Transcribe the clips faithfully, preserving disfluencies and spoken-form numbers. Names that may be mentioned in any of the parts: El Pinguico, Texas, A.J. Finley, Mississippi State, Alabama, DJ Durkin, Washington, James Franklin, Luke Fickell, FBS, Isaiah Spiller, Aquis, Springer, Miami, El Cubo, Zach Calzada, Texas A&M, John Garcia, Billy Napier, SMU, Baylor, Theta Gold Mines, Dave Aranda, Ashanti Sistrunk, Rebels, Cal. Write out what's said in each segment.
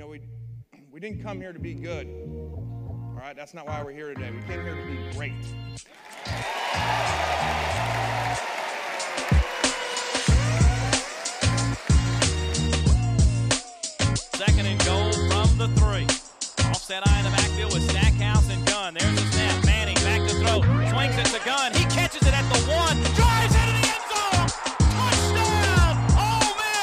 You know, we we didn't come here to be good. All right, that's not why we're here today. We came here to be great. Second and goal from the three. Offset eye in the backfield with Stackhouse and Gunn. There's a snap. Manning back to throw. Swings it to Gunn. He catches it at the one. Drives it into the end zone. Touchdown, Ole Miss.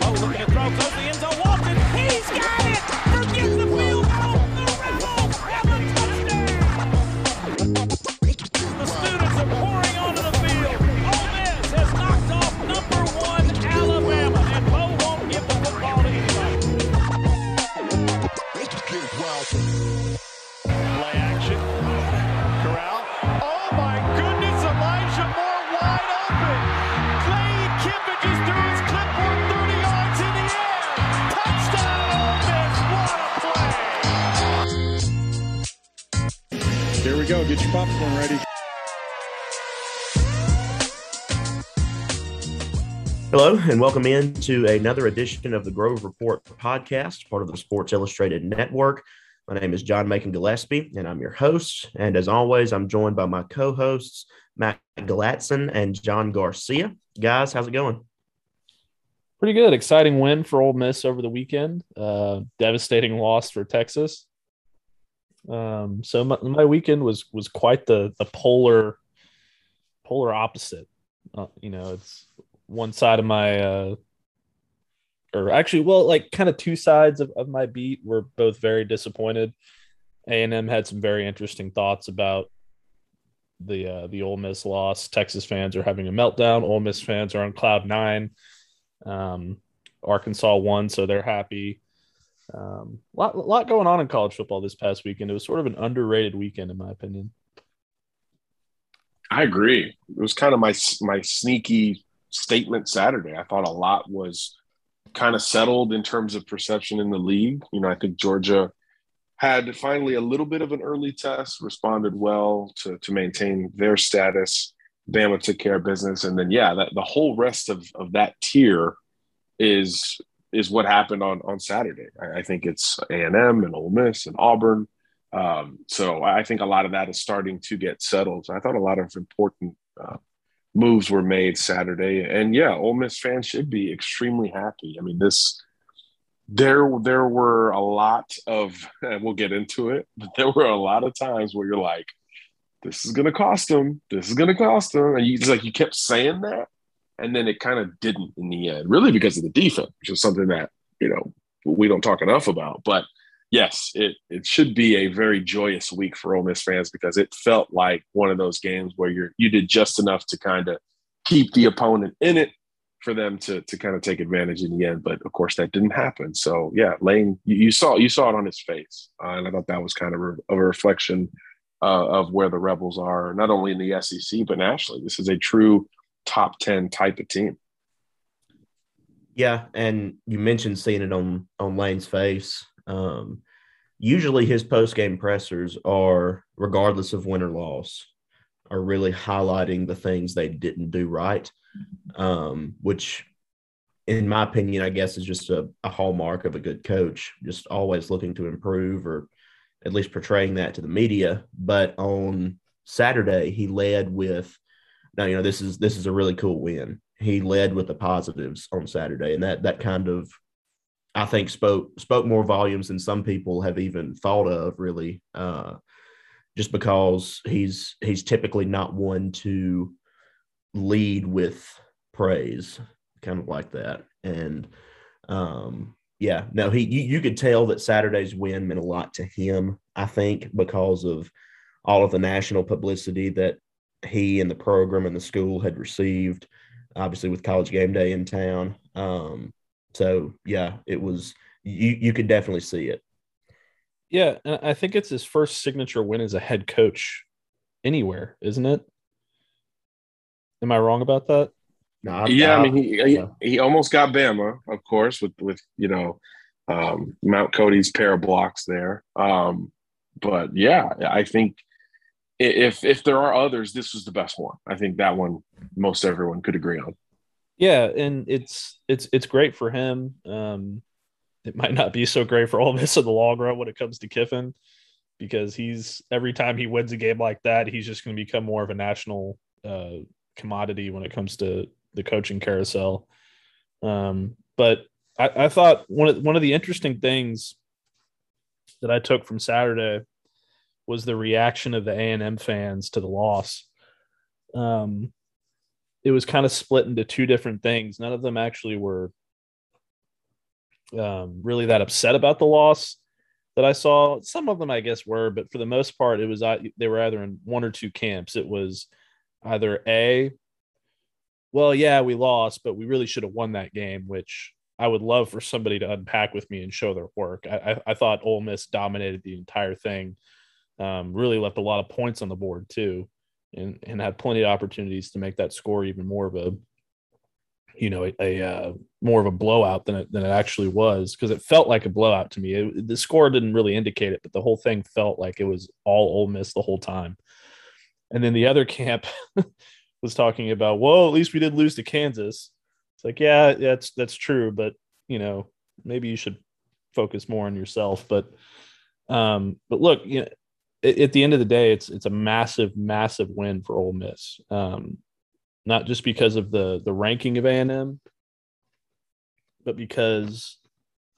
Oh, looking to throw. Goes to the end zone. Walton. He's got it. Forgets the field goal. The red ball. And the touchdown. The students are pouring onto the field. Ole Miss has knocked off number one Alabama. And Bo won't give the football to anybody. Play action. Corral. Oh, my goodness. Elijah Moore wide open. Lane Kiffin just threw his clipboard thirty yards in the air. Touchdown, Ole Miss. What a play. Here we go. Get your popcorn ready. Hello, and welcome in to another edition of The Grove Report Podcast, part of the Sports Illustrated Network. My name is John Macon Gillespie, and I'm your host. And as always, I'm joined by my co-hosts, Matt Galatson and John Garcia. Guys, how's it going? Pretty good. Exciting win for Ole Miss over the weekend. Uh, devastating loss for Texas. Um, so my, my weekend was was quite the the polar polar opposite. Uh, you know, it's one side of my. Uh, Or actually, well, like kind of two sides of, of my beat were both very disappointed. A and M had some very interesting thoughts about the uh, the Ole Miss loss. Texas fans are having a meltdown. Ole Miss fans are on cloud nine. Um, Arkansas won, so they're happy. Um, lot lot going on in college football this past weekend. It was sort of an underrated weekend, in my opinion. I agree. It was kind of my my sneaky statement Saturday. I thought a lot was kind of settled in terms of perception in the league. You know, I think Georgia had finally a little bit of an early test, responded well to, to maintain their status. Bama took care of business. And then, yeah, that, the whole rest of, of that tier is is what happened on, on Saturday. I, I think it's A and M and Ole Miss and Auburn. Um, so I think a lot of that is starting to get settled. So I thought a lot of important uh, moves were made Saturday, and yeah, Ole Miss fans should be extremely happy. I mean, this there there were a lot of, and we'll get into it, but there were a lot of times where you're like, "This is going to cost them. This is going to cost them," and you, it's like you kept saying that, and then it kind of didn't in the end, really because of the defense, which is something that you know we don't talk enough about. But yes, it it should be a very joyous week for Ole Miss fans because it felt like one of those games where you you did just enough to kind of keep the opponent in it for them to to kind of take advantage in the end. But of course, that didn't happen. So yeah, Lane, you, you saw you saw it on his face, uh, and I thought that was kind of a, a reflection uh, of where the Rebels are, not only in the S E C but nationally. This is a true top ten type of team. Yeah, and you mentioned seeing it on on Lane's face. Um, usually his post-game pressers are, regardless of win or loss, are really highlighting the things they didn't do right, um, which in my opinion, I guess is just a, a hallmark of a good coach, just always looking to improve or at least portraying that to the media. But on Saturday, he led with, now, you know, this is, this is a really cool win. He led with the positives on Saturday, and that, that kind of, I think spoke spoke more volumes than some people have even thought of, really, uh, just because he's he's typically not one to lead with praise, kind of like that. And, um, yeah, no, he you, you could tell that Saturday's win meant a lot to him, I think, because of all of the national publicity that he and the program and the school had received, obviously with College Game Day in town. Um So, yeah, it was you, – you could definitely see it. Yeah, and I think it's his first signature win as a head coach anywhere, isn't it? Am I wrong about that? No. I'm, yeah, I'm, I mean, he, he he almost got Bama, of course, with, with you know, um, Mount Cody's pair of blocks there. Um, but, yeah, I think if if there are others, this was the best one. I think that one most everyone could agree on. Yeah, and it's it's it's great for him. Um, it might not be so great for Ole Miss in the long run when it comes to Kiffin, because he's every time he wins a game like that, he's just going to become more of a national uh, commodity when it comes to the coaching carousel. Um, but I, I thought one of one of the interesting things that I took from Saturday was the reaction of the A and M fans to the loss. Um, it was kind of split into two different things. None of them actually were um, really that upset about the loss that I saw. Some of them, I guess, were, but for the most part, it was they were either in one or two camps. It was either A, well, yeah, we lost, but we really should have won that game, which I would love for somebody to unpack with me and show their work. I, I, I thought Ole Miss dominated the entire thing, um, really left a lot of points on the board too, and, and had plenty of opportunities to make that score even more of a, you know, a, a uh, more of a blowout than it, than it actually was, because it felt like a blowout to me. It, the score didn't really indicate it, but the whole thing felt like it was all Ole Miss the whole time. And then the other camp was talking about, well, at least we did lose to Kansas. It's like, yeah, that's that's true, but, you know, maybe you should focus more on yourself. But um, but look, you know, at the end of the day, it's it's a massive, massive win for Ole Miss. Um, not just because of the the ranking of A and M, but because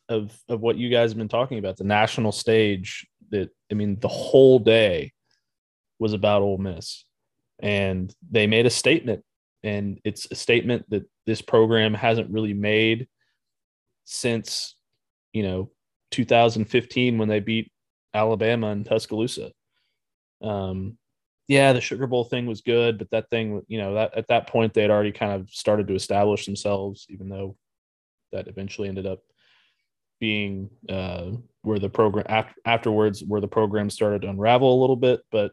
of of what you guys have been talking about, the national stage. That I mean, the whole day was about Ole Miss, and they made a statement, and it's a statement that this program hasn't really made since, you know, two thousand fifteen when they beat Alabama and Tuscaloosa. Um, yeah, the Sugar Bowl thing was good, but that thing, you know, that at that point they had already kind of started to establish themselves, even though that eventually ended up being uh, where the program after, afterwards, where the program started to unravel a little bit. But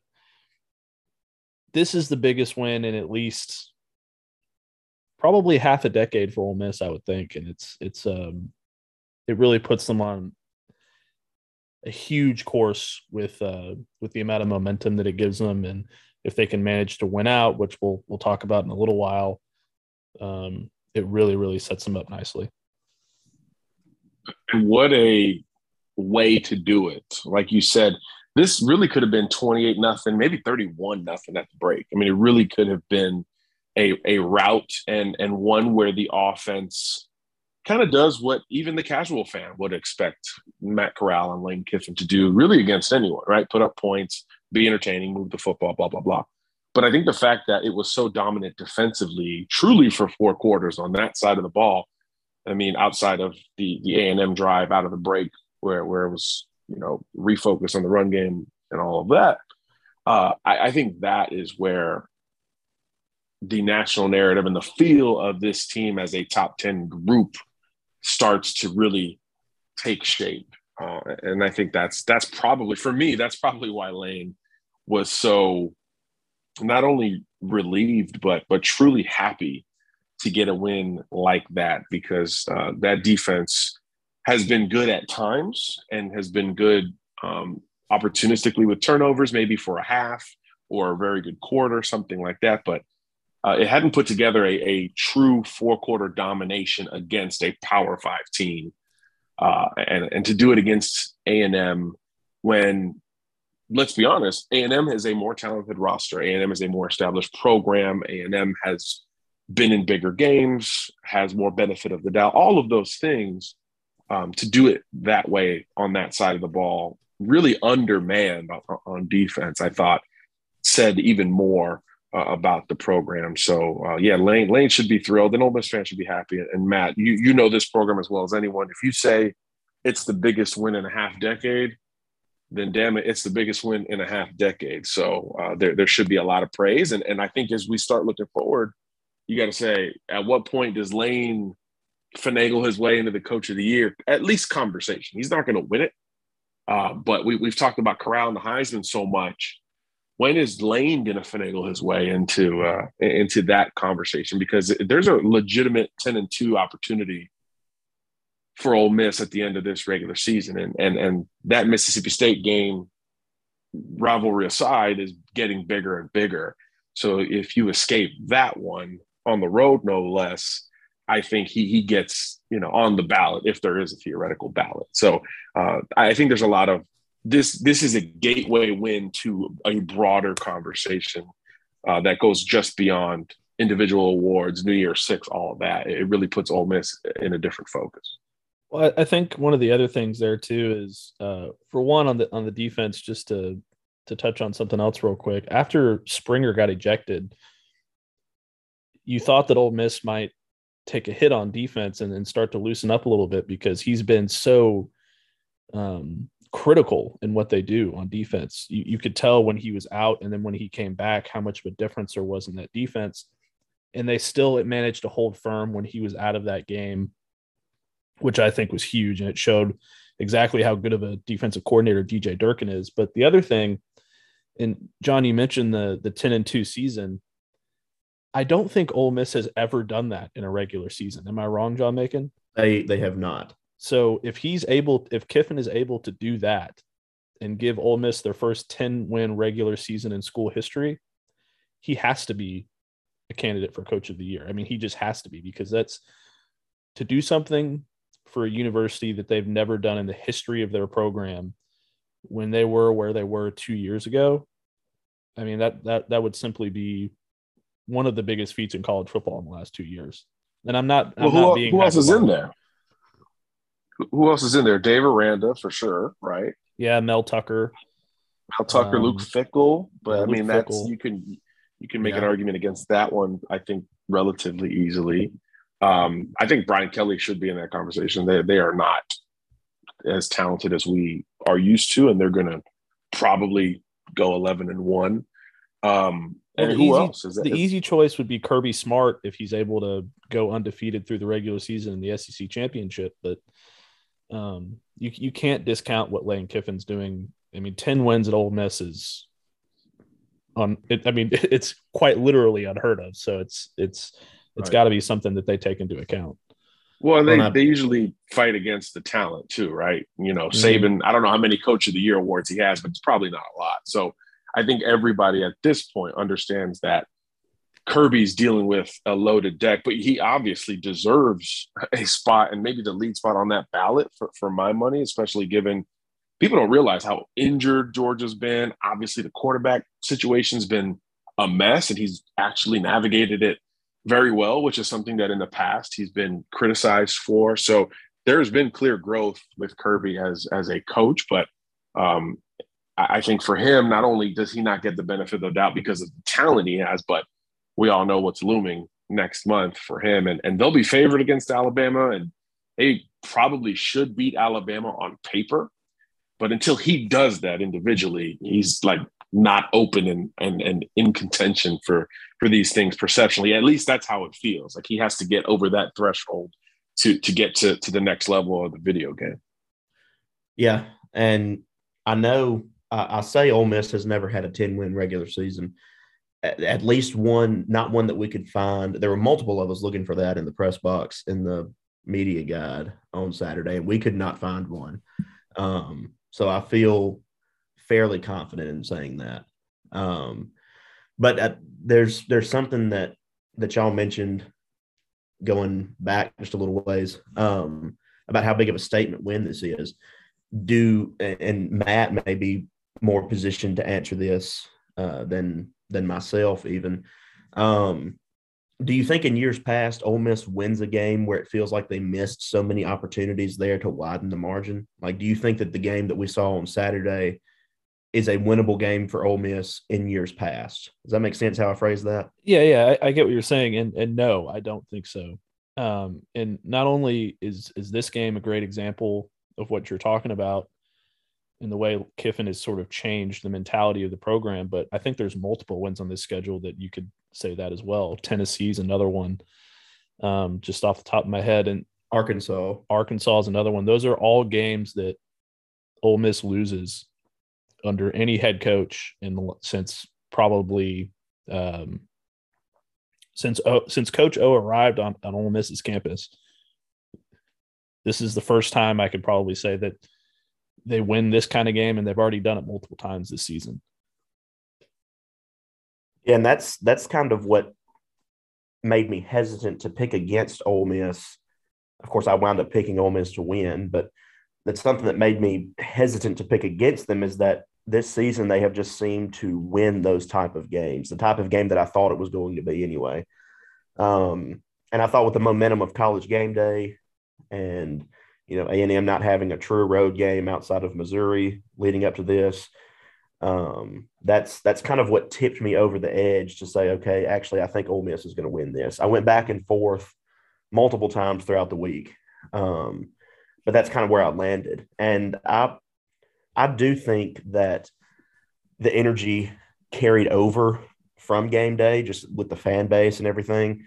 this is the biggest win in at least probably half a decade for Ole Miss, I would think, and it's it's um, it really puts them on a huge course with uh, with the amount of momentum that it gives them. And if they can manage to win out, which we'll we'll talk about in a little while, um, it really, really sets them up nicely. And what a way to do it. Like you said, this really could have been twenty-eight nothing, maybe thirty-one nothing at the break. I mean, it really could have been a a rout and and one where the offense kind of does what even the casual fan would expect Matt Corral and Lane Kiffin to do really against anyone, right? Put up points, be entertaining, move the football, blah, blah, blah. But I think the fact that it was so dominant defensively, truly for four quarters on that side of the ball, I mean, outside of the the A and M drive out of the break where, where it was, you know, refocused on the run game and all of that, uh, I, I think that is where the national narrative and the feel of this team as a top ten group starts to really take shape. Uh, and I think that's, that's probably for me, that's probably why Lane was so not only relieved, but, but truly happy to get a win like that, because uh, that defense has been good at times and has been good um, opportunistically with turnovers, maybe for a half or a very good quarter, something like that. But Uh, it hadn't put together a, a true four-quarter domination against a Power Five team, uh, and and to do it against A and M when, let's be honest, A and M has a more talented roster. A and M is a more established program. A and M has been in bigger games, has more benefit of the doubt. All of those things, um, to do it that way on that side of the ball, really undermanned on, on defense, I thought, said even more Uh, about the program. So uh, yeah, Lane Lane should be thrilled, and Ole Miss fans should be happy. And Matt, you you know this program as well as anyone. If you say it's the biggest win in a half decade, then damn it, it's the biggest win in a half decade. So uh, there there should be a lot of praise. And and I think as we start looking forward, you got to say, at what point does Lane finagle his way into the Coach of the Year? At least conversation. He's not going to win it. Uh, but we we've talked about Corral and the Heisman so much. When is Lane going to finagle his way into uh, into that conversation? Because there's a legitimate ten and two opportunity for Ole Miss at the end of this regular season. And, and, and that Mississippi State game, rivalry aside, is getting bigger and bigger. So if you escape that one on the road, no less, I think he he gets, you know, on the ballot if there is a theoretical ballot. So uh, I think there's a lot of this. This is a gateway win to a broader conversation uh, that goes just beyond individual awards, New Year's Six, all of that. It really puts Ole Miss in a different focus. Well, I think one of the other things there too is, uh, for one, on the on the defense, just to to touch on something else real quick. After Springer got ejected, you thought that Ole Miss might take a hit on defense and then start to loosen up a little bit, because he's been so um, critical in what they do on defense. You, you could tell when he was out and then when he came back how much of a difference there was in that defense. And they still it managed to hold firm when he was out of that game, which I think was huge. And it showed exactly how good of a defensive coordinator D J Durkin is. But the other thing, and John, you mentioned the the ten and two season. I don't think Ole Miss has ever done that in a regular season. Am I wrong, John Macon? They they have not. So if he's able, if Kiffin is able to do that and give Ole Miss their first ten-win regular season in school history, he has to be a candidate for Coach of the Year. I mean, he just has to be, because that's to do something for a university that they've never done in the history of their program when they were where they were two years ago. I mean, that that that would simply be one of the biggest feats in college football in the last two years. And I'm not, I'm well, who, not being. Who else is in there? Who else is in there? Dave Aranda, for sure, right? Yeah, Mel Tucker. Mel Tucker, um, Luke Fickell. But, Luke I mean, that's Fickell. you can you can make yeah. an argument against that one, I think, relatively easily. Um, I think Brian Kelly should be in that conversation. They They are not as talented as we are used to, and they're going to probably go eleven and one. Um Well, and who easy, else? Is that, the is, easy choice would be Kirby Smart if he's able to go undefeated through the regular season in the S E C championship. But um, you you can't discount what Lane Kiffin's doing. I mean, ten wins at Ole Miss is on. It, I mean, it's quite literally unheard of. So it's it's it's right. got to be something that they take into account. Well, and they not, they usually fight against the talent too, right? You know, Saban. Mm-hmm. I don't know how many Coach of the Year awards he has, but it's probably not a lot. So I think everybody at this point understands that Kirby's dealing with a loaded deck, but he obviously deserves a spot and maybe the lead spot on that ballot for, for my money, especially given people don't realize how injured Georgia's been. Obviously, the quarterback situation's been a mess, and he's actually navigated it very well, which is something that in the past he's been criticized for. So there's been clear growth with Kirby as, as a coach, but um, – I think for him, not only does he not get the benefit of the doubt because of the talent he has, but we all know what's looming next month for him. And, and they'll be favored against Alabama, and they probably should beat Alabama on paper. But until he does that individually, he's like not open and, and, and in contention for, for these things perceptually. At least that's how it feels. Like he has to get over that threshold to, to get to, to the next level of the video game. Yeah. And I know, I say Ole Miss has never had a ten-win regular season, at least one, not one that we could find. There were multiple of us looking for that in the press box, in the media guide on Saturday, and we could not find one. Um, so I feel fairly confident in saying that. Um, but uh, there's there's something that, that y'all mentioned going back just a little ways um, about how big of a statement win this is. Do, and Matt may be more positioned to answer this uh, than than myself even. Um, do you think in years past Ole Miss wins a game where it feels like they missed so many opportunities there to widen the margin? Like, do you think that the game that we saw on Saturday is a winnable game for Ole Miss in years past? Does that make sense how I phrased that? Yeah, yeah, I, I get what you're saying, and and no, I don't think so. Um, and not only is is this game a great example of what you're talking about, and the way Kiffin has sort of changed the mentality of the program, but I think there's multiple wins on this schedule that you could say that as well. Tennessee's another one, um, just off the top of my head, and Arkansas. Arkansas is another one. Those are all games that Ole Miss loses under any head coach in the, since probably um, since o, since Coach O arrived on, on Ole Miss's campus. This is the first time I could probably say that they win this kind of game, and they've already done it multiple times this season. Yeah, and that's that's kind of what made me hesitant to pick against Ole Miss. Of course, I wound up picking Ole Miss to win, but that's something that made me hesitant to pick against them is that this season they have just seemed to win those type of games, the type of game that I thought it was going to be anyway. Um, and I thought with the momentum of College Game Day and, you know, A and M not having a true road game outside of Missouri leading up to this, um, that's that's kind of what tipped me over the edge to say, okay, actually, I think Ole Miss is going to win this. I went back and forth multiple times throughout the week. Um, but that's kind of where I landed. And I I do think that the energy carried over from game day, just with the fan base and everything.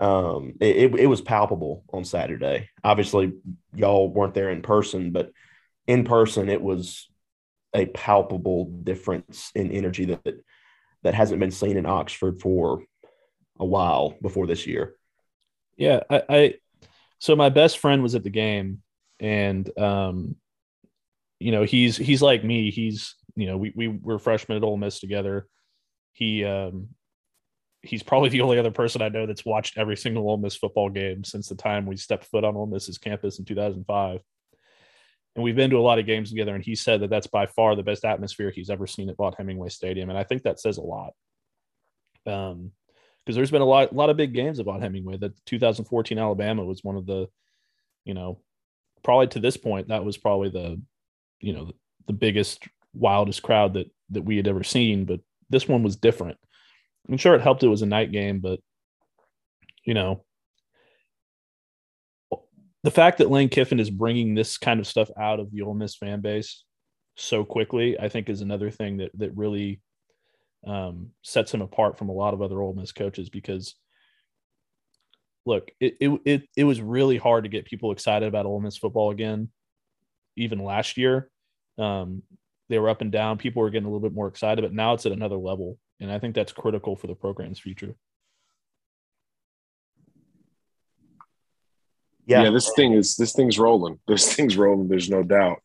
Um, it, it was palpable on Saturday. Obviously, y'all weren't there in person, but in person, it was a palpable difference in energy that that, that hasn't been seen in Oxford for a while before this year. Yeah, I, I so my best friend was at the game, and um, you know, he's he's like me. He's you know, we we were freshmen at Ole Miss together. He um, he's probably the only other person I know that's watched every single Ole Miss football game since the time we stepped foot on Ole Miss's campus in two thousand five. And we've been to a lot of games together, and he said that that's by far the best atmosphere he's ever seen at Vaught-Hemingway Stadium, and I think that says a lot. Um, because there's been a lot, a lot of big games at Vaught-Hemingway. That two thousand fourteen Alabama was one of the, you know, probably to this point that was probably the, you know, the biggest, wildest crowd that that we had ever seen, but this one was different. I'm sure it helped it was a night game, but, you know, the fact that Lane Kiffin is bringing this kind of stuff out of the Ole Miss fan base so quickly, I think is another thing that that really um, sets him apart from a lot of other Ole Miss coaches because, look, it, it it it was really hard to get people excited about Ole Miss football again, even last year. Um, they were up and down. People were getting a little bit more excited, but now it's at another level. And I think that's critical for the program's future. Yeah. yeah, this thing is this thing's rolling. This thing's rolling. There's no doubt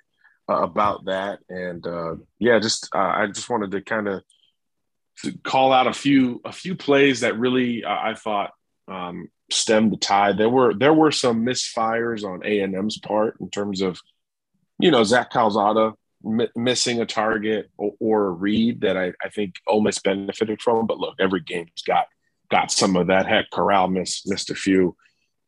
uh, about that. And uh, yeah, just uh, I just wanted to kind of call out a few a few plays that really uh, I thought um, stemmed the tide. There were there were some misfires on A and M's part in terms of, you know, Zach Calzada m- missing a target or, or a read that I, I think Ole Miss benefited from. But look, every game's got got some of that. Heck, Corral missed missed a few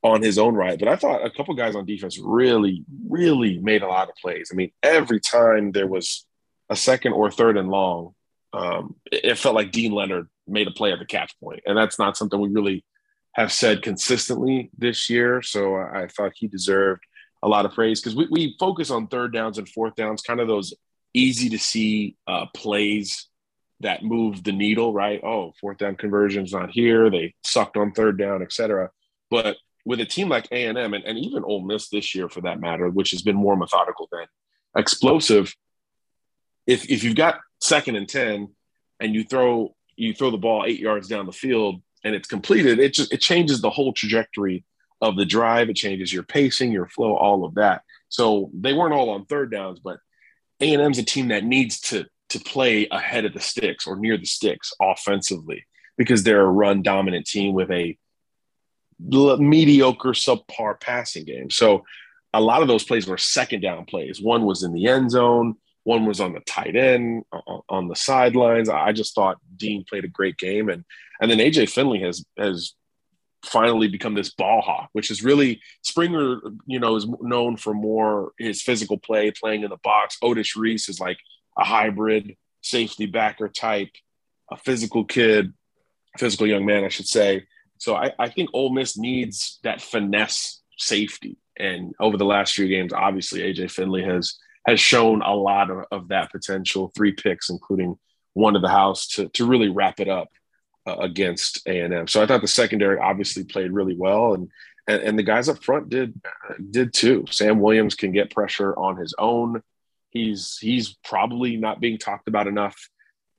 on his own right. But I thought a couple guys on defense really, really made a lot of plays. I mean, every time there was a second or third and long, um, it, it felt like Dean Leonard made a play at the catch point. And that's not something we really have said consistently this year. So I, I thought he deserved a lot of praise because we, we focus on third downs and fourth downs, kind of those easy to see uh, plays that move the needle, right? Oh, fourth down conversion's not here. They sucked on third down, et cetera. But with a team like A and M and, and even Ole Miss this year for that matter, which has been more methodical than explosive, if if you've got second and ten and you throw you throw the ball eight yards down the field and it's completed, it just it changes the whole trajectory of the drive. It changes your pacing, your flow, all of that. So they weren't all on third downs, but A and M's a team that needs to to play ahead of the sticks or near the sticks offensively because they're a run-dominant team with a mediocre, subpar passing game. So a lot of those plays were second down plays. One was in the end zone. One was on the tight end, on the sidelines. I just thought Dean played a great game. And and then A J. Finley has has finally become this ball hawk, which is really – Springer, you know, is known for more his physical play, playing in the box. Otis Reese is like a hybrid safety backer type, a physical kid, physical young man, I should say. So I, I think Ole Miss needs that finesse safety. And over the last few games, obviously, A J. Finley has has shown a lot of, of that potential, three picks, including one to the house, to, to really wrap it up uh, against A and M. So I thought the secondary obviously played really well. And, and, and the guys up front did did too. Sam Williams can get pressure on his own. He's, he's probably not being talked about enough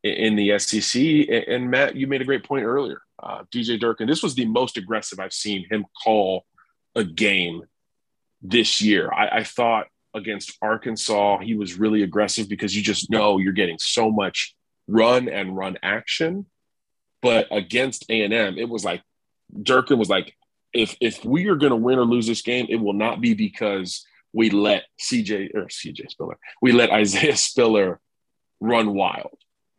in the S E C. And Matt, you made a great point earlier. Uh, D J Durkin, this was the most aggressive I've seen him call a game this year. I, I thought against Arkansas, he was really aggressive because you just know you're getting so much run and run action. But against A and M, it was like Durkin was like, if if we are going to win or lose this game, it will not be because we let C J or C J Spiller, we let Isaiah Spiller run wild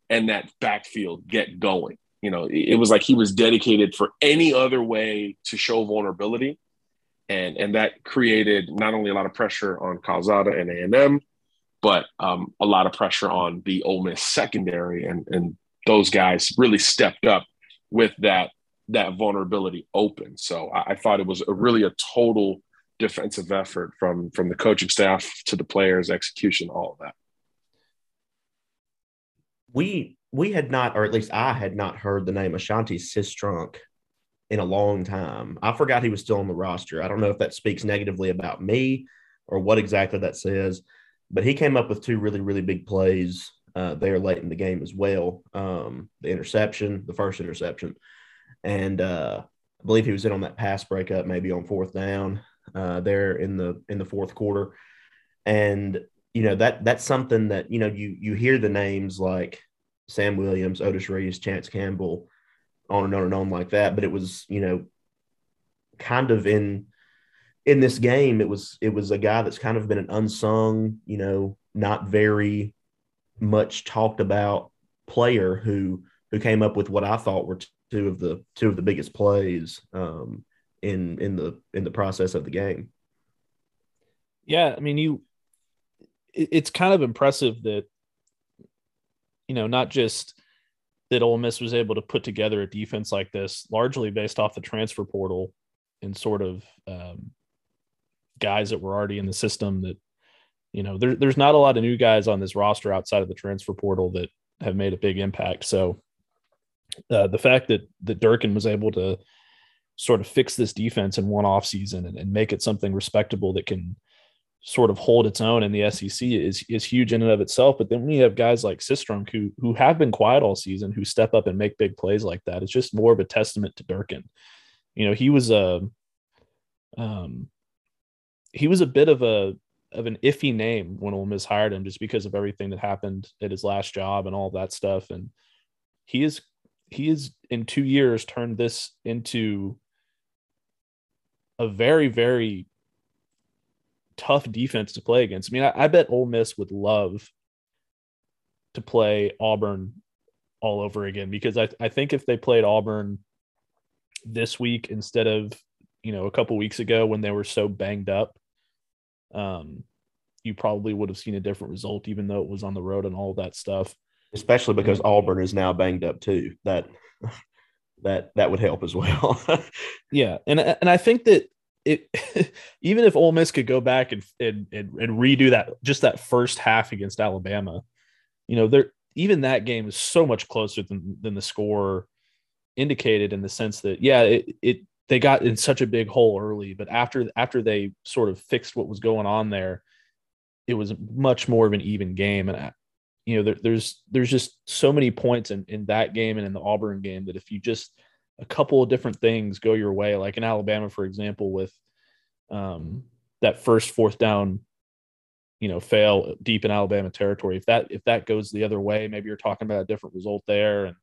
and that backfield get going. You know, it was like he was dedicated for any other way to show vulnerability. And, and that created not only a lot of pressure on Calzada and A and M, but um, a lot of pressure on the Ole Miss secondary. And, and those guys really stepped up with that, that vulnerability open. So I, I thought it was a, really a total defensive effort from, from the coaching staff to the players, execution, all of that. We we had not, or at least I had not heard the name Ashanti Sistrunk in a long time. I forgot he was still on the roster. I don't know if that speaks negatively about me or what exactly that says, but he came up with two really, really big plays uh, there late in the game as well. Um, the interception, the first interception, and uh, I believe he was in on that pass breakup, maybe on fourth down uh, there in the in the fourth quarter. And you know, that that's something that, you know, you you hear the names like Sam Williams, Otis Reese, Chance Campbell, on and on and on like that. But it was, you know, kind of in in this game, it was it was a guy that's kind of been an unsung, you know, not very much talked about player who who came up with what I thought were two of the two of the biggest plays um, in in the in the process of the game. Yeah, I mean, you. It's kind of impressive that, you know, not just that Ole Miss was able to put together a defense like this, largely based off the transfer portal and sort of um, guys that were already in the system that, you know, there, there's not a lot of new guys on this roster outside of the transfer portal that have made a big impact. So uh, the fact that, that Durkin was able to sort of fix this defense in one offseason and, and make it something respectable that can sort of hold its own in the S E C is is huge in and of itself. But then when you have guys like Sistrunk who who have been quiet all season, who step up and make big plays like that, it's just more of a testament to Durkin. You know, he was a um he was a bit of a of an iffy name when Ole Miss hired him, just because of everything that happened at his last job and all that stuff. And he is he is in two years turned this into a very very tough defense to play against. I mean, I, I bet Ole Miss would love to play Auburn all over again, because I, I think if they played Auburn this week instead of, you know, a couple weeks ago when they were so banged up, um, you probably would have seen a different result, even though it was on the road and all that stuff. Especially because and, Auburn is now banged up too. That that that would help as well. Yeah, and and I think that it even if Ole Miss could go back and, and and and redo that, just that first half against Alabama, you know, there even that game is so much closer than than the score indicated, in the sense that yeah, it it they got in such a big hole early, but after after they sort of fixed what was going on there, it was much more of an even game. And I, you know, there, there's there's just so many points in in that game and in the Auburn game that if you just a couple of different things go your way, like in Alabama, for example, with um, that first fourth down, you know, fail deep in Alabama territory. If that if that goes the other way, maybe you're talking about a different result there, and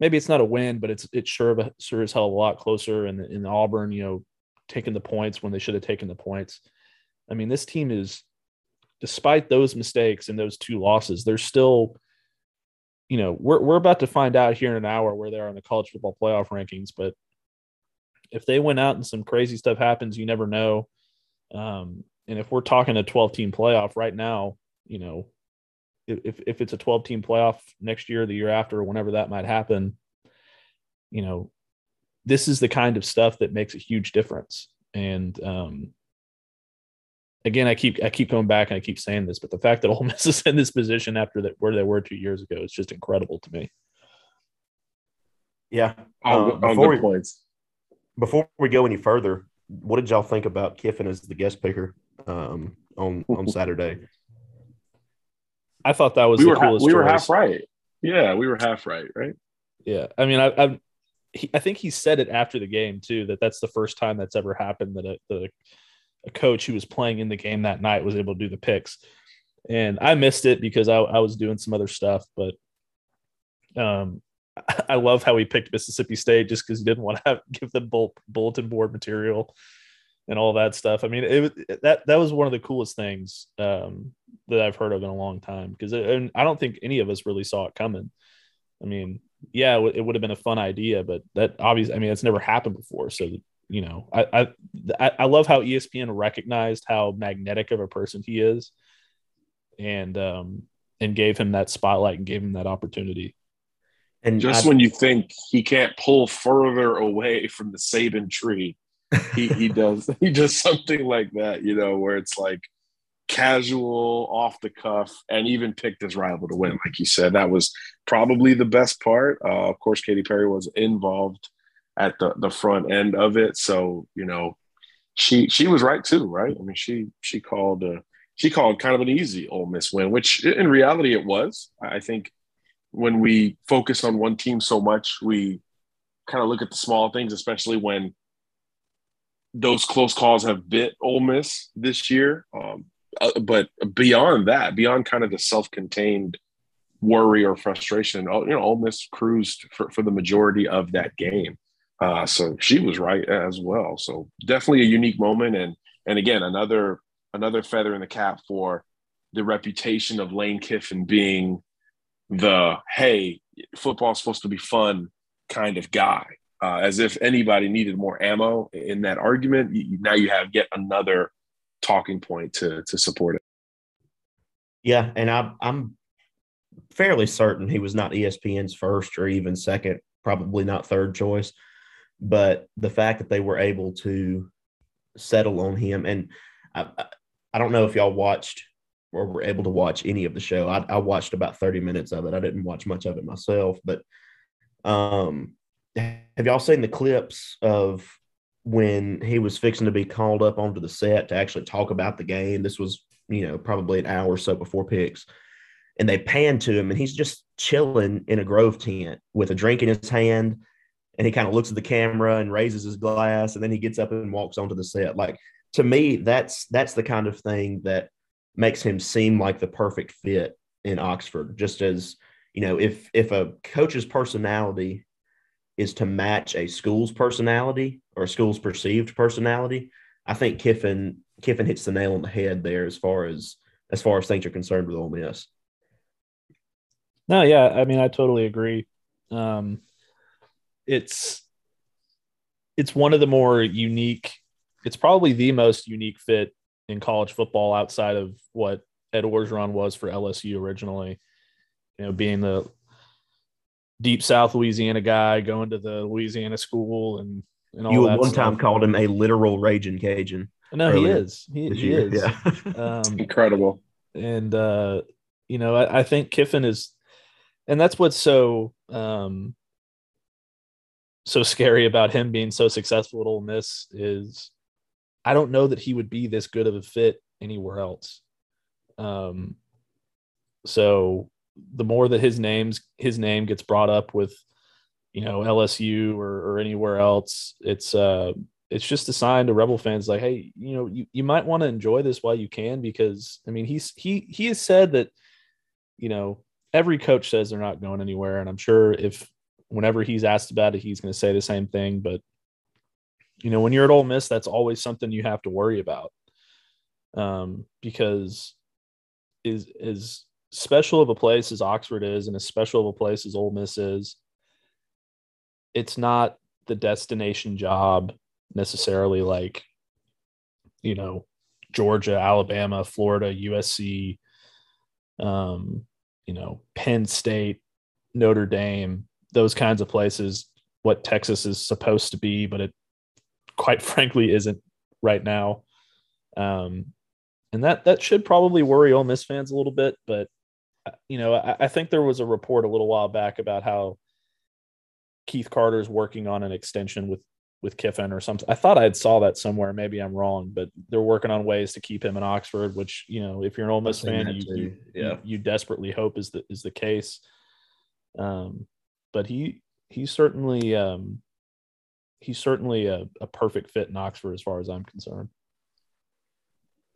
maybe it's not a win, but it's it's sure sure as hell a lot closer. And in, in Auburn, you know, taking the points when they should have taken the points. I mean, this team is, despite those mistakes and those two losses, they're still. You know, we're we're about to find out here in an hour where they are in the college football playoff rankings. But if they went out and some crazy stuff happens, you never know. Um, and if we're talking a twelve-team playoff right now, you know, if if it's a twelve-team playoff next year, the year after, or whenever that might happen, you know, this is the kind of stuff that makes a huge difference. And um, again, I keep I keep going back and I keep saying this, but the fact that Ole Miss is in this position after that where they were two years ago is just incredible to me. Yeah. Uh, before, we, points. before we go any further, what did y'all think about Kiffin as the guest picker um, on on Saturday? I thought that was we the were coolest ha- We choice. were half right. Yeah, we were half right, right? Yeah. I mean, I, I, he, I think he said it after the game, too, that that's the first time that's ever happened that a the – a coach who was playing in the game that night was able to do the picks. And I missed it because I, I was doing some other stuff, but um, I love how he picked Mississippi State just because he didn't want to have, give them bull, bulletin board material and all that stuff. I mean, it that that was one of the coolest things um, that I've heard of in a long time, because I don't think any of us really saw it coming. I mean, yeah, it, it would have been a fun idea, but that obviously, I mean, it's never happened before. So, you know, I I I love how E S P N recognized how magnetic of a person he is, and um, and gave him that spotlight and gave him that opportunity. And just I, when you think he can't pull further away from the Saban tree, he, he does he does something like that, you know, where it's like casual, off the cuff, and even picked his rival to win. Like you said, that was probably the best part. Uh, of course, Katy Perry was involved at the, the front end of it. So, you know, she she was right too, right? I mean, she she called uh, she called kind of an easy Ole Miss win, which in reality it was. I think when we focus on one team so much, we kind of look at the small things, especially when those close calls have bit Ole Miss this year. Um, uh, but beyond that, beyond kind of the self-contained worry or frustration, you know, Ole Miss cruised for, for the majority of that game. Uh, so she was right as well. So definitely a unique moment. And, and again, another, another feather in the cap for the reputation of Lane Kiffin being the, hey, football is supposed to be fun kind of guy. Uh, as if anybody needed more ammo in that argument, you, now you have yet another talking point to to support it. Yeah, and I, I'm fairly certain he was not E S P N's first or even second, probably not third choice. But the fact that they were able to settle on him, and I, I, I don't know if y'all watched or were able to watch any of the show. I, I watched about thirty minutes of it. I didn't watch much of it myself, but um. Have y'all seen the clips of when he was fixing to be called up onto the set to actually talk about the game? This was, you know, probably an hour or so before picks. And they panned to him, and he's just chilling in a Grove tent with a drink in his hand. And he kind of looks at the camera and raises his glass, and then he gets up and walks onto the set. Like, to me, that's that's the kind of thing that makes him seem like the perfect fit in Oxford. Just as, you know, if if a coach's personality is to match a school's personality or a school's perceived personality, I think Kiffin Kiffin hits the nail on the head there as far as as far as things are concerned with Ole Miss. No, yeah, I mean, I totally agree. Um, it's it's one of the more unique. It's probably the most unique fit in college football outside of what Ed Orgeron was for L S U originally. You know, being the Deep South Louisiana guy going to the Louisiana school and, and all you that. You one stuff. Time called him a literal raging Cajun. No, he is. He, he is. Yeah. um, Incredible. And, uh, you know, I, I think Kiffin is – and that's what's so um, so scary about him being so successful at Ole Miss is I don't know that he would be this good of a fit anywhere else. Um, so – the more that his name's his name gets brought up with, you know, L S U or, or anywhere else, it's uh it's just a sign to Rebel fans like, hey, you know, you, you might want to enjoy this while you can, because I mean he's he he has said that, you know, every coach says they're not going anywhere, and I'm sure if whenever he's asked about it, he's going to say the same thing. But you know, when you're at Ole Miss, that's always something you have to worry about, um, because is is special of a place as Oxford is, and as special of a place as Ole Miss is, it's not the destination job necessarily like, you know, Georgia, Alabama, Florida, U S C, um, you know, Penn State, Notre Dame, those kinds of places, what Texas is supposed to be, but it quite frankly isn't right now. Um, and that that should probably worry Ole Miss fans a little bit, but you know, I, I think there was a report a little while back about how Keith Carter's working on an extension with, with Kiffin or something. I thought I had saw that somewhere. Maybe I'm wrong, but they're working on ways to keep him in Oxford, which, you know, if you're an Ole Miss fan, you, you, yeah. you you desperately hope is the is the case. Um, but he he certainly um, he's certainly a, a perfect fit in Oxford as far as I'm concerned.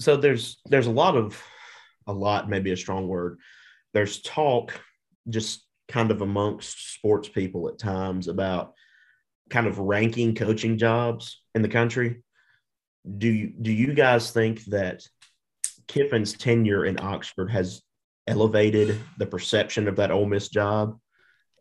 So there's there's a lot of – a lot, maybe a strong word. There's talk just kind of amongst sports people at times about kind of ranking coaching jobs in the country. Do you, do you guys think that Kiffin's tenure in Oxford has elevated the perception of that Ole Miss job?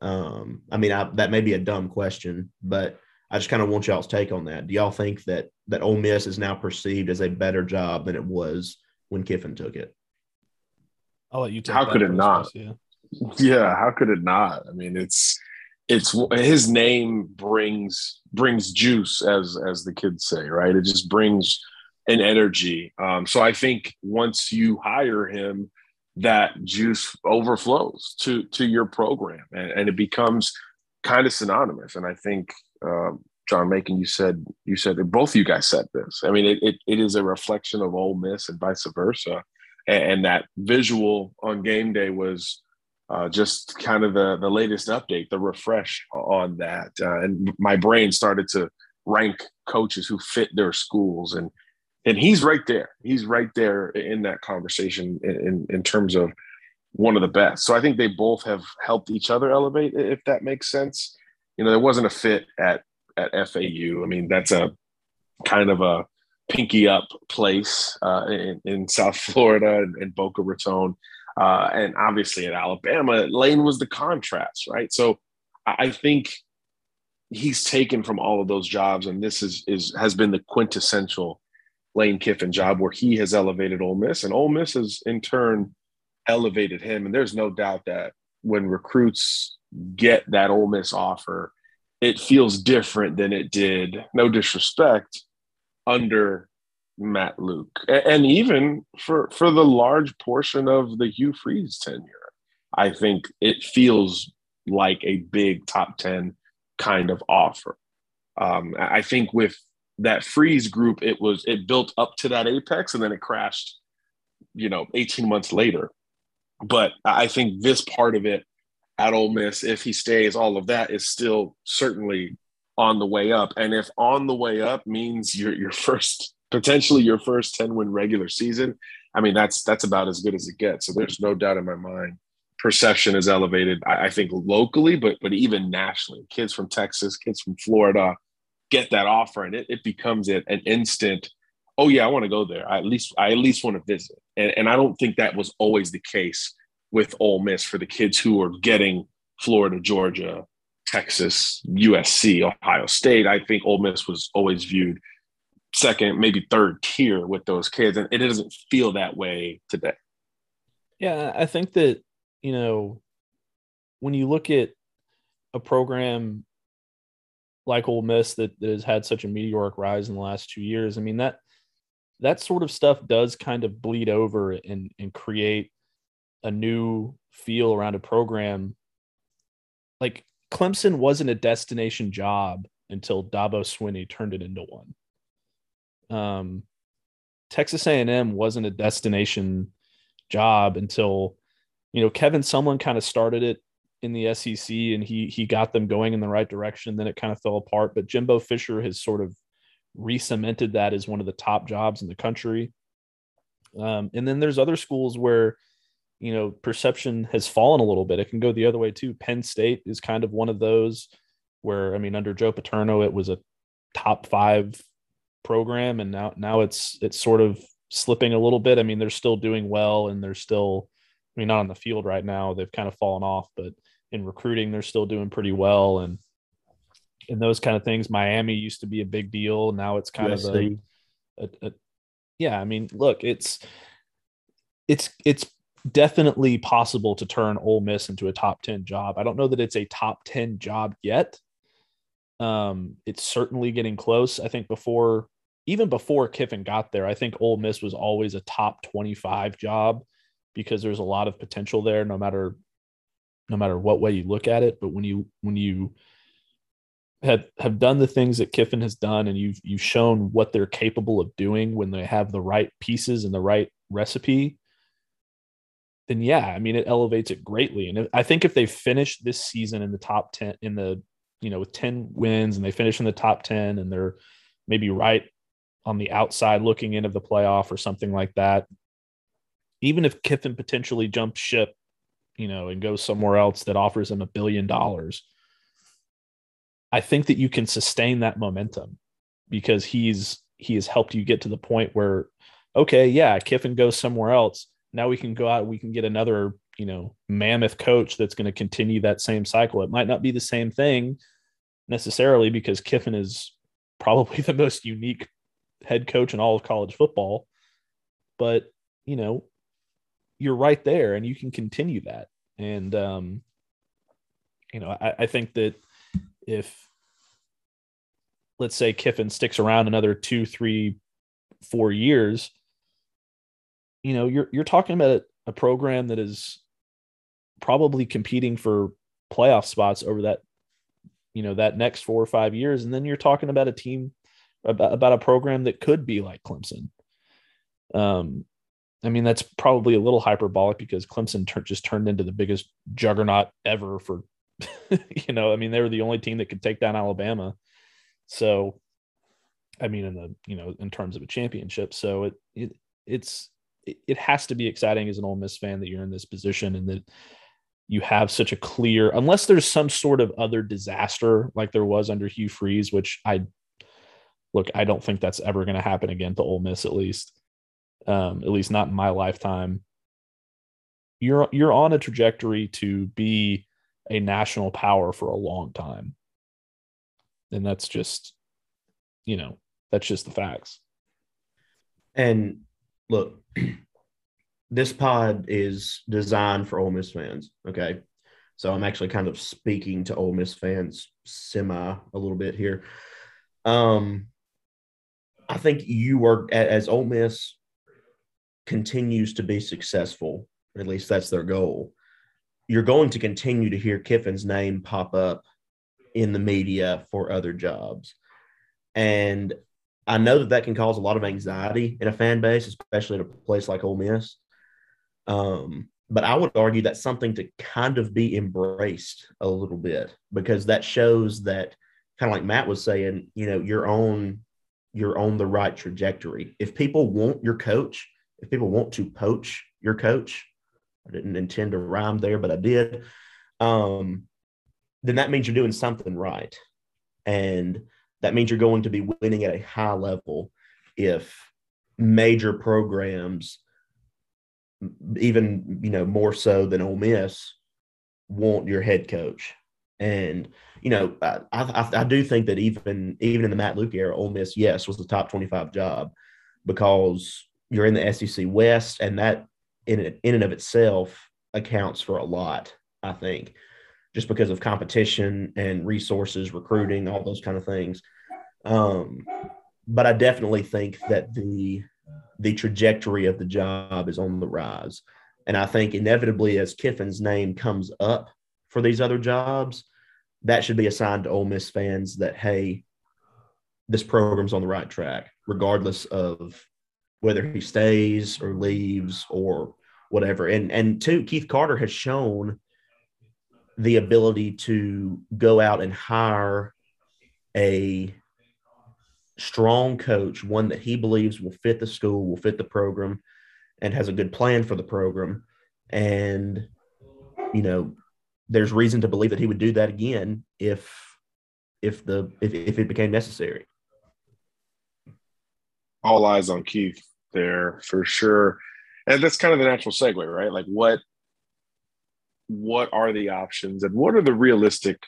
Um, I mean, I, that may be a dumb question, but I just kind of want y'all's take on that. Do y'all think that that Ole Miss is now perceived as a better job than it was when Kiffin took it? I'll let you take How that could it not? Place, yeah. yeah, how could it not? I mean, it's it's his name brings brings juice, as as the kids say, right? It just brings an energy. Um, so I think once you hire him, that juice overflows to to your program, and, and it becomes kind of synonymous. And I think uh, John Macon, you said you said both of you guys said this. I mean, it it, it is a reflection of Ole Miss and vice versa. And, and that visual on game day was uh, just kind of the the latest update, the refresh on that. Uh, and my brain started to rank coaches who fit their schools, and. And he's right there. He's right there in that conversation in, in terms of one of the best. So I think they both have helped each other elevate, if that makes sense. You know, there wasn't a fit at at F A U. I mean, that's a kind of a pinky up place uh, in, in South Florida and, and Boca Raton. Uh, and obviously at Alabama, Lane was the contrast, right? So I think he's taken from all of those jobs, and this is is has been the quintessential Lane Kiffin job, where he has elevated Ole Miss, and Ole Miss has in turn elevated him. And there's no doubt that when recruits get that Ole Miss offer, it feels different than it did, no disrespect, under Matt Luke. And even for, for the large portion of the Hugh Freeze tenure, I think it feels like a big top ten kind of offer. Um, I think with that Freeze group, it was, it built up to that apex and then it crashed, you know, eighteen months later. But I think this part of it at Ole Miss, if he stays, all of that is still certainly on the way up. And if on the way up means your, your first, potentially your first ten win regular season, I mean, that's, that's about as good as it gets. So there's no doubt in my mind, perception is elevated. I, I think locally, but, but even nationally, kids from Texas, kids from Florida, get that offer, and it, it becomes an instant, oh yeah, I want to go there. I at least I at least want to visit. And, and I don't think that was always the case with Ole Miss for the kids who are getting Florida, Georgia, Texas, U S C, Ohio State. I think Ole Miss was always viewed second, maybe third tier with those kids, and it doesn't feel that way today. Yeah, I think that, you know, when you look at a program like Ole Miss that, that has had such a meteoric rise in the last two years. I mean, that that sort of stuff does kind of bleed over and, and create a new feel around a program. Like Clemson wasn't a destination job until Dabo Swinney turned it into one. Um, Texas A and M wasn't a destination job until, you know, Kevin Sumlin kind of started it in the S E C, and he he got them going in the right direction. Then it kind of fell apart. But Jimbo Fisher has sort of re-cemented that as one of the top jobs in the country. Um, and then there's other schools where, you know, perception has fallen a little bit. It can go the other way too. Penn State is kind of one of those where, I mean, under Joe Paterno, it was a top five program, and now now it's it's sort of slipping a little bit. I mean, they're still doing well, and they're still, I mean, not on the field right now. They've kind of fallen off, but in recruiting, they're still doing pretty well, and and those kind of things. Miami used to be a big deal. Now it's kind U S C. of a, a, a, yeah. I mean, look, it's it's it's definitely possible to turn Ole Miss into a top ten job. I don't know that it's a top ten job yet. Um, it's certainly getting close. I think before, even before Kiffin got there, I think Ole Miss was always a top twenty-five job because there's a lot of potential there, no matter. no matter what way you look at it. But when you, when you have, have done the things that Kiffin has done, and you've, you've shown what they're capable of doing when they have the right pieces and the right recipe, then yeah, I mean, it elevates it greatly. And I think if they finish this season in the top ten, in the, you know, with ten wins, and they finish in the top ten, and they're maybe right on the outside looking in of the playoff or something like that, even if Kiffin potentially jumps ship you know, and goes somewhere else that offers him a billion dollars, I think that you can sustain that momentum because he's he has helped you get to the point where, okay, yeah, Kiffin goes somewhere else. Now we can go out, we can get another, you know, mammoth coach that's going to continue that same cycle. It might not be the same thing necessarily because Kiffin is probably the most unique head coach in all of college football. But, you know, you're right there and you can continue that. And, um, you know, I, I think that if, let's say, Kiffin sticks around another two, three, four years, you know, you're you're talking about a, a program that is probably competing for playoff spots over that, you know, that next four or five years. And then you're talking about a team, about, about a program that could be like Clemson. Um, I mean, that's probably a little hyperbolic because Clemson tur- just turned into the biggest juggernaut ever for, you know, I mean, they were the only team that could take down Alabama. So, I mean, in the, you know, in terms of a championship. So it, it it's, it has to be exciting as an Ole Miss fan that you're in this position and that you have such a clear, unless there's some sort of other disaster like there was under Hugh Freeze, which I look, I don't think that's ever going to happen again to Ole Miss, at least, um, at least not in my lifetime. You're, you're on a trajectory to be a national power for a long time. And that's just, you know, that's just the facts. And look, this pod is designed for Ole Miss fans, okay? So I'm actually kind of speaking to Ole Miss fans semi a little bit here. Um, I think you were, as Ole Miss continues to be successful, or at least that's their goal, you're going to continue to hear Kiffin's name pop up in the media for other jobs. And I know that that can cause a lot of anxiety in a fan base, especially at a place like Ole Miss. Um, but I would argue that's something to kind of be embraced a little bit because that shows that, kind of like Matt was saying, you know, you're on, you're on the right trajectory. If people want your coach, if people want to poach your coach, I didn't intend to rhyme there, but I did, um, then that means you're doing something right. And that means you're going to be winning at a high level if major programs, even, you know, more so than Ole Miss, want your head coach. And, you know, I, I, I do think that even, even in the Matt Luke era, Ole Miss, yes, was the top twenty-five job because you're in the S E C West, and that in, in and of itself accounts for a lot, I think, just because of competition and resources, recruiting, all those kind of things. Um, but I definitely think that the the trajectory of the job is on the rise. And I think inevitably as Kiffin's name comes up for these other jobs, that should be a sign to Ole Miss fans that, hey, this program's on the right track, regardless of whether he stays or leaves or whatever. And, and two, Keith Carter has shown the ability to go out and hire a strong coach, one that he believes will fit the school, will fit the program, and has a good plan for the program. And, you know, there's reason to believe that he would do that again if if the if, if it became necessary. All eyes on Keith there for sure. And that's kind of the natural segue, right? Like what what are the options and what are the realistic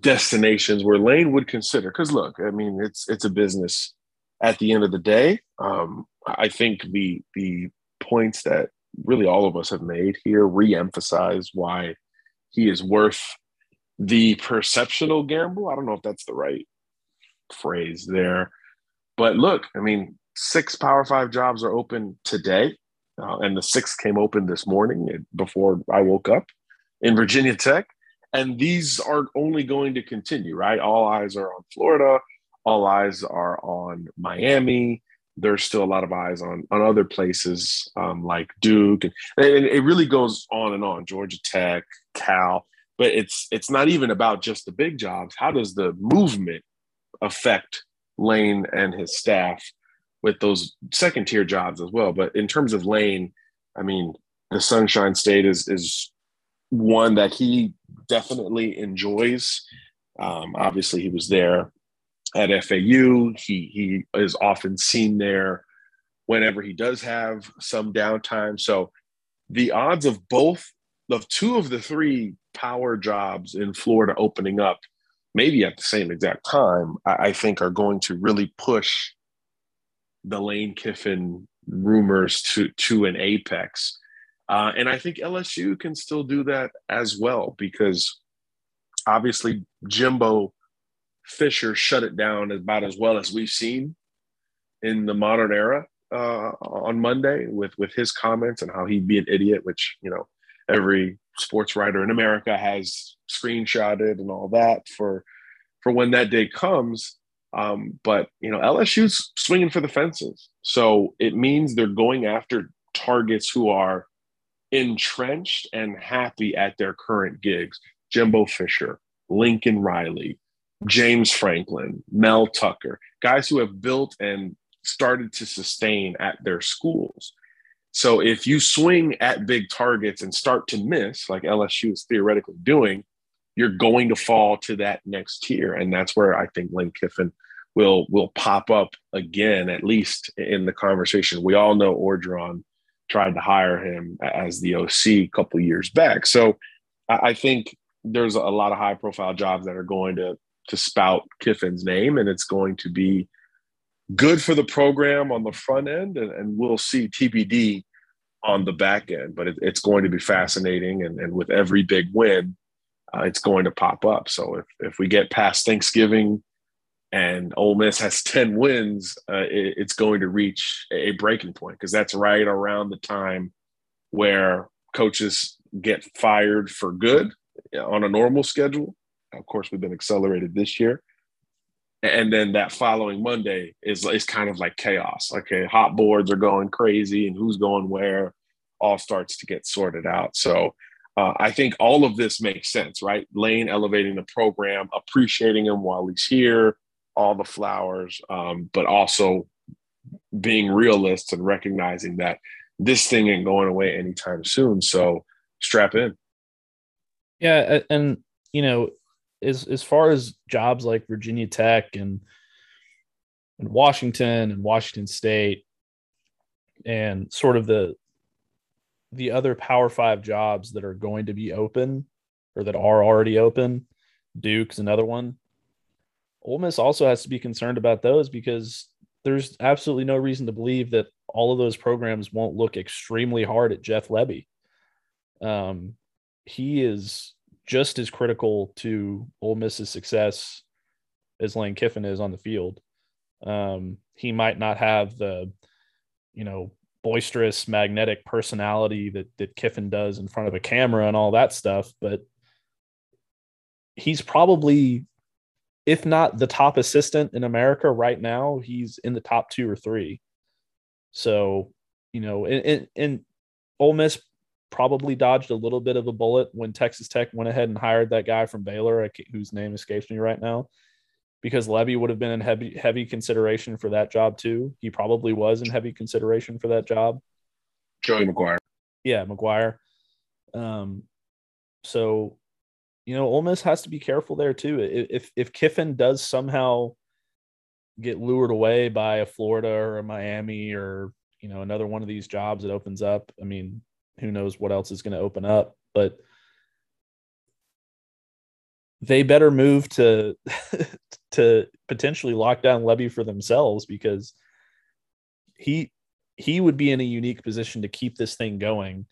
destinations where Lane would consider? Because look, I mean, it's it's a business at the end of the day. Um, I think the the points that really all of us have made here reemphasize why he is worth the perceptional gamble. I don't know if that's the right phrase there, but look, I mean, six Power Five jobs are open today. Uh, and the sixth came open this morning before I woke up in Virginia Tech. And these are only going to continue, right? All eyes are on Florida. All eyes are on Miami. There's still a lot of eyes on, on other places um, like Duke. And, and it really goes on and on, Georgia Tech, Cal. But it's it's not even about just the big jobs. How does the movement affect Lane and his staff with those second tier jobs as well? But in terms of Lane, I mean, the Sunshine State is is one that he definitely enjoys. Um, obviously, he was there at F A U. He he is often seen there whenever he does have some downtime. So the odds of both of two of the three power jobs in Florida opening up, maybe at the same exact time, I, I think are going to really push the Lane Kiffin rumors to to an apex. Uh, and I think L S U can still do that as well, because obviously Jimbo Fisher shut it down about as well as we've seen in the modern era uh, on Monday with, with his comments and how he'd be an idiot, which, you know, every sports writer in America has screenshotted and all that for, for when that day comes. Um, but, you know, L S U's swinging for the fences. So it means they're going after targets who are entrenched and happy at their current gigs. Jimbo Fisher, Lincoln Riley, James Franklin, Mel Tucker, guys who have built and started to sustain at their schools. So if you swing at big targets and start to miss, like L S U is theoretically doing, you're going to fall to that next tier. And that's where I think Lane Kiffin will will pop up again, at least in the conversation. We all know Orgeron tried to hire him as the O C a couple of years back. So I think there's a lot of high-profile jobs that are going to to spout Kiffin's name, and it's going to be good for the program on the front end, and, and we'll see T B D on the back end. But it, it's going to be fascinating, and, and with every big win, uh, it's going to pop up. So if, if we get past Thanksgiving and Ole Miss has ten wins, uh, it, it's going to reach a breaking point, because that's right around the time where coaches get fired for good on a normal schedule. Of course, we've been accelerated this year. And then that following Monday is, is kind of like chaos. Okay, hot boards are going crazy and who's going where all starts to get sorted out. So uh, I think all of this makes sense, right? Lane elevating the program, appreciating him while he's here, all the flowers, um, but also being realists and recognizing that this thing ain't going away anytime soon. So strap in. Yeah, and, you know, As, as far as jobs like Virginia Tech and and Washington and Washington State and sort of the the other Power Five jobs that are going to be open or that are already open, Duke's another one. Ole Miss also has to be concerned about those, because there's absolutely no reason to believe that all of those programs won't look extremely hard at Jeff Lebby. Um, he is just as critical to Ole Miss's success as Lane Kiffin is on the field. Um, he might not have the, you know, boisterous, magnetic personality that that Kiffin does in front of a camera and all that stuff, but he's probably, if not the top assistant in America right now, he's in the top two or three. So, you know, and, and, and Ole Miss probably dodged a little bit of a bullet when Texas Tech went ahead and hired that guy from Baylor, whose name escapes me right now, because Lebby would have been in heavy, heavy consideration for that job too. He probably was in heavy consideration for that job. Joey McGuire. Yeah, McGuire. Um, so, you know, Ole Miss has to be careful there too. If, if Kiffin does somehow get lured away by a Florida or a Miami or, you know, another one of these jobs that opens up, I mean, who knows what else is going to open up, but they better move to to potentially lock down Lebby for themselves, because he he would be in a unique position to keep this thing going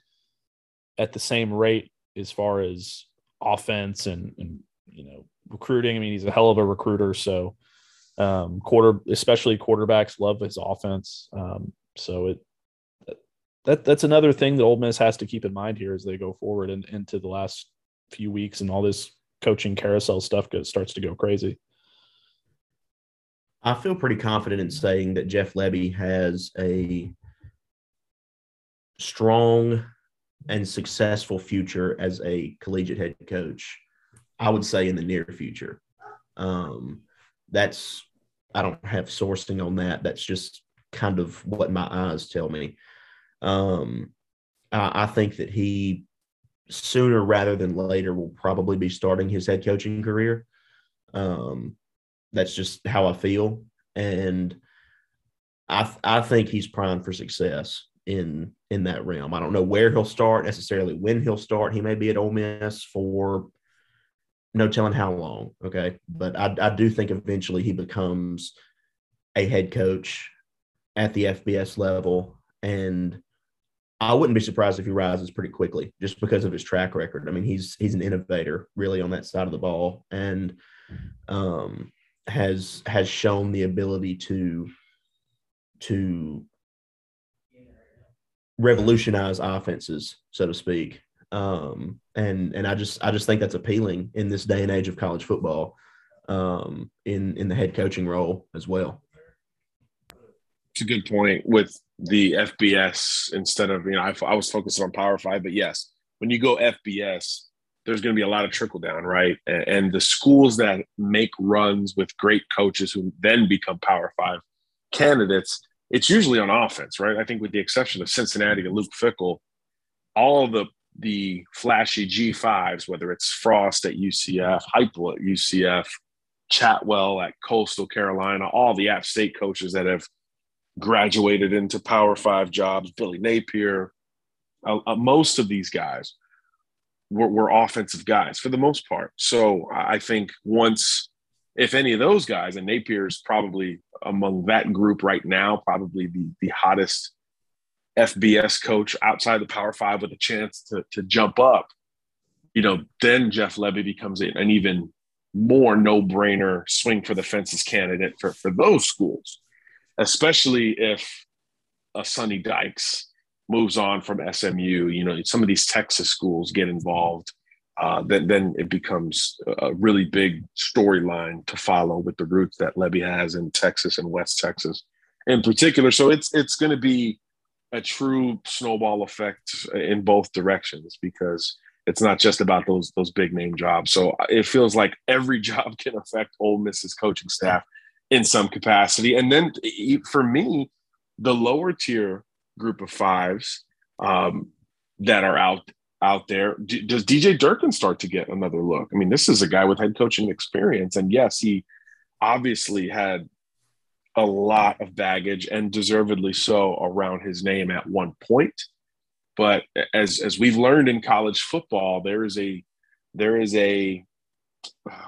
at the same rate as far as offense and, and you know, recruiting. I mean, he's a hell of a recruiter, so um, quarter especially quarterbacks love his offense. Um, so it. That that's another thing that Ole Miss has to keep in mind here as they go forward and into the last few weeks and all this coaching carousel stuff goes, starts to go crazy. I feel pretty confident in saying that Jeff Lebby has a strong and successful future as a collegiate head coach, I would say in the near future. Um, that's – I don't have sourcing on that. That's just kind of what my eyes tell me. Um, Uh, I think that he sooner rather than later will probably be starting his head coaching career. Um, that's just how I feel. And I th- I think he's primed for success in in that realm. I don't know where he'll start, necessarily when he'll start. He may be at Ole Miss for no telling how long, okay? But I, I do think eventually he becomes a head coach at the F B S level, and I wouldn't be surprised if he rises pretty quickly just because of his track record. I mean, he's he's an innovator really on that side of the ball, and um, has has shown the ability to to revolutionize offenses, so to speak. Um, and and I just I just think that's appealing in this day and age of college football, um, in in the head coaching role as well. It's a good point with the F B S instead of, you know, I, I was focusing on Power Five, but yes, when you go F B S, there's going to be a lot of trickle down, right? And, and the schools that make runs with great coaches who then become Power Five candidates, it's usually on offense, right? I think with the exception of Cincinnati and Luke Fickell, all the the flashy G fives, whether it's Frost at U C F, Heupel at U C F, Chatwell at Coastal Carolina, all the App State coaches that have graduated into Power Five jobs, Billy Napier, uh, uh, most of these guys were, were offensive guys for the most part. So I think once, if any of those guys, and Napier's probably among that group right now, probably the, the hottest F B S coach outside the Power Five with a chance to, to jump up, you know, then Jeff Lebby becomes an even more no-brainer swing for the fences candidate for, for those schools, especially if a Sonny Dykes moves on from S M U, you know, some of these Texas schools get involved, uh, then, then it becomes a really big storyline to follow with the roots that Lebby has in Texas and West Texas in particular. So it's, it's going to be a true snowball effect in both directions because it's not just about those, those big name jobs. So it feels like every job can affect Ole Miss's coaching staff in some capacity. And then for me, the lower tier group of fives um, that are out out there, d- does D J Durkin start to get another look? I mean, this is a guy with head coaching experience. And yes, he obviously had a lot of baggage and deservedly so around his name at one point. But as as we've learned in college football, there is a there is a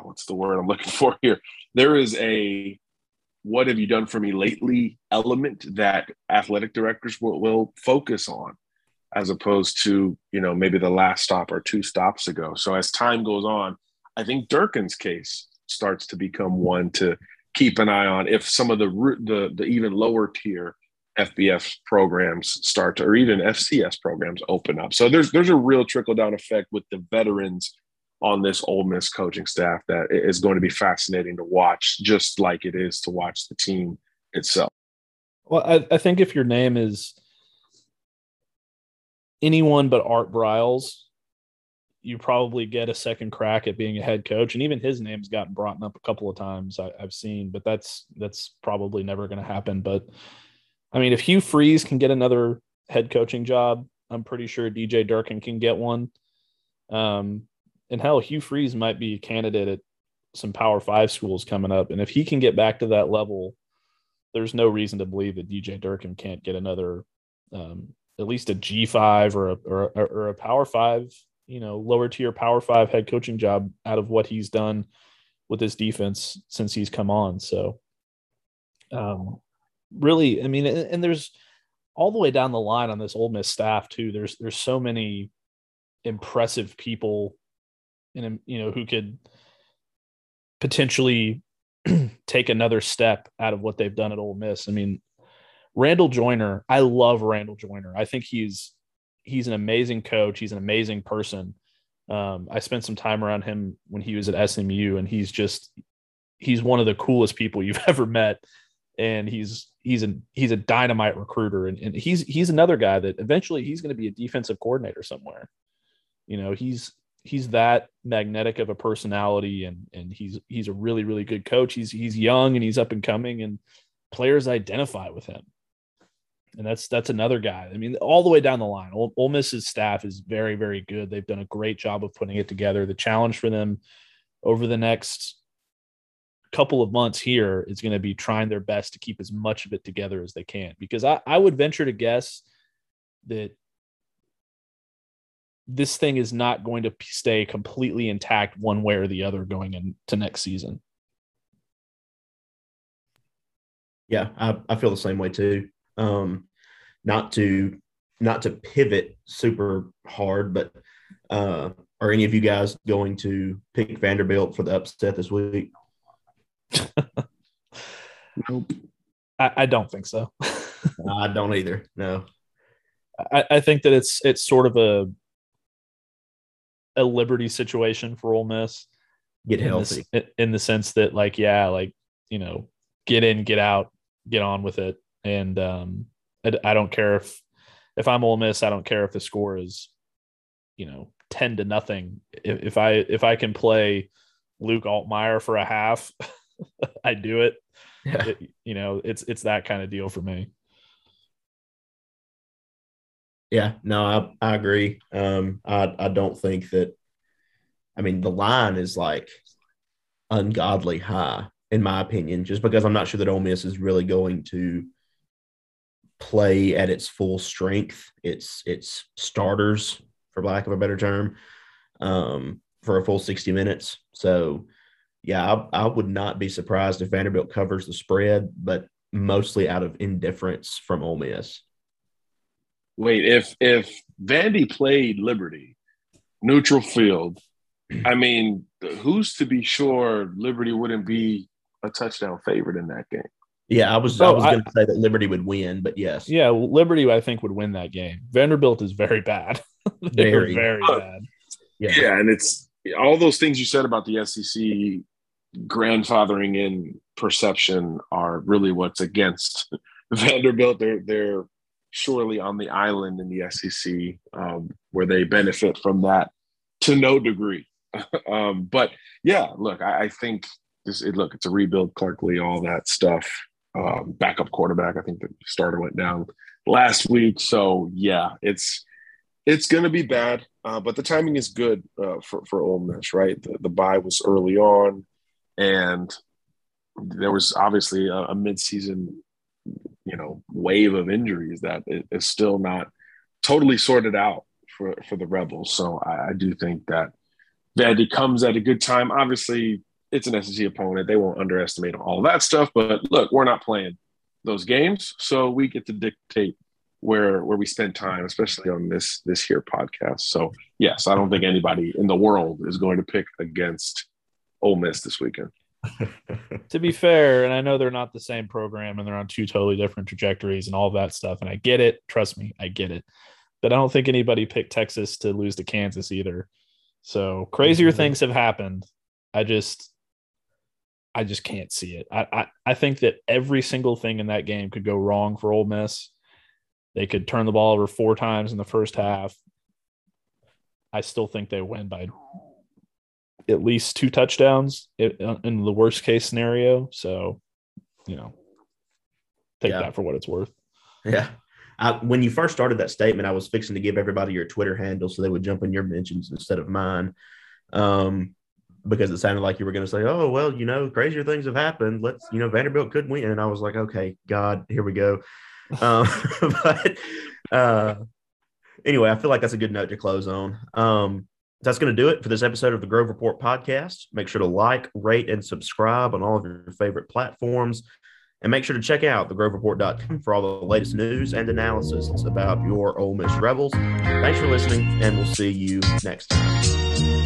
what's the word I'm looking for here? There is a what have you done for me lately element that athletic directors will, will focus on as opposed to, you know, maybe the last stop or two stops ago. So as time goes on, I think Durkin's case starts to become one to keep an eye on if some of the the, the even lower tier F B S programs start to, or even F C S programs open up. So there's, there's a real trickle down effect with the veterans on this Ole Miss coaching staff that is going to be fascinating to watch, just like it is to watch the team itself. Well, I, I think if your name is anyone but Art Briles, you probably get a second crack at being a head coach. And even his name's gotten brought up a couple of times I, I've seen, but that's, that's probably never going to happen. But I mean, if Hugh Freeze can get another head coaching job, I'm pretty sure D J Durkin can get one. Um, And hell, Hugh Freeze might be a candidate at some Power Five schools coming up. And if he can get back to that level, there's no reason to believe that D J Durkin can't get another, um, at least a G five or a, or, a, or a Power Five, you know, lower tier Power Five head coaching job out of what he's done with his defense since he's come on. So um, really, I mean, and, and there's all the way down the line on this Ole Miss staff too. There's, there's so many impressive people and, you know, who could potentially take another step out of what they've done at Ole Miss. I mean, Randall Joyner, I love Randall Joyner. I think he's he's an amazing coach. He's an amazing person. Um, I spent some time around him when he was at S M U, and he's just he's one of the coolest people you've ever met. And he's he's a he's a dynamite recruiter, and, and he's he's another guy that eventually he's going to be a defensive coordinator somewhere. You know, he's. He's that magnetic of a personality, and and he's he's a really, really good coach. He's he's young and he's up and coming, and players identify with him. And that's that's another guy. I mean, all the way down the line, Ole, Ole Miss's staff is very, very good. They've done a great job of putting it together. The challenge for them over the next couple of months here is going to be trying their best to keep as much of it together as they can, because I, I would venture to guess that this thing is not going to stay completely intact one way or the other going into next season. Yeah, I, I feel the same way too. Um, not to not to pivot super hard, but uh, are any of you guys going to pick Vanderbilt for the upset this week? Nope. I, I don't think so. I don't either. No. I, I think that it's it's sort of a a Liberty situation for Ole Miss. Get healthy. In the, in the sense that, like, yeah, like, you know, get in, get out, get on with it. And um, I, I don't care if if I'm Ole Miss, I don't care if the score is, you know, ten to nothing. If, if I if I can play Luke Altmaier for a half, I do it. Yeah. it. You know, it's it's that kind of deal for me. Yeah, no, I, I agree. Um, I I don't think that. I mean, the line is like ungodly high, in my opinion, just because I'm not sure that Ole Miss is really going to play at its full strength. It's it's starters, for lack of a better term, um, for a full sixty minutes. So, yeah, I, I would not be surprised if Vanderbilt covers the spread, but mostly out of indifference from Ole Miss. Wait, if if Vandy played Liberty, neutral field, I mean, who's to be sure Liberty wouldn't be a touchdown favorite in that game? Yeah, I was oh, I was going to say that Liberty would win, but yes. Yeah, Liberty, I think, would win that game. Vanderbilt is very bad. they very. Are very uh, bad. Yeah. yeah, and it's all those things you said about the S E C grandfathering in perception are really what's against Vanderbilt. They're, they're surely on the island in the S E C um, where they benefit from that to no degree. um, but, yeah, look, I, I think – This, it, look, it's a rebuild, Clark Lee, all that stuff. Um, backup quarterback, I think the starter went down last week. So, yeah, it's it's going to be bad. Uh, but the timing is good uh, for, for Ole Miss, right? The, the bye was early on, and there was obviously a, a midseason, you know, wave of injuries that is still not totally sorted out for, for the Rebels. So I, I do think that Vandy comes at a good time. Obviously, it's an S E C opponent. They won't underestimate all that stuff. But look, we're not playing those games, so we get to dictate where where we spend time, especially on this this here podcast. So yes, I don't think anybody in the world is going to pick against Ole Miss this weekend. To be fair, and I know they're not the same program, and they're on two totally different trajectories and all that stuff. And I get it. Trust me, I get it. But I don't think anybody picked Texas to lose to Kansas either. So crazier mm-hmm. things have happened. I just. I just can't see it. I, I I think that every single thing in that game could go wrong for Ole Miss. They could turn the ball over four times in the first half. I still think they win by at least two touchdowns in the worst case scenario. So, you know, take yeah. that for what it's worth. Yeah. I, when you first started that statement, I was fixing to give everybody your Twitter handle so they would jump in your mentions instead of mine. Um Because it sounded like you were going to say, oh, well, you know, crazier things have happened. Let's, you know, Vanderbilt could win. And I was like, okay, God, here we go. Um, but uh, anyway, I feel like that's a good note to close on. Um, that's going to do it for this episode of the Grove Report podcast. Make sure to like, rate, and subscribe on all of your favorite platforms. And make sure to check out the grove report dot com for all the latest news and analysis about your Ole Miss Rebels. Thanks for listening, and we'll see you next time.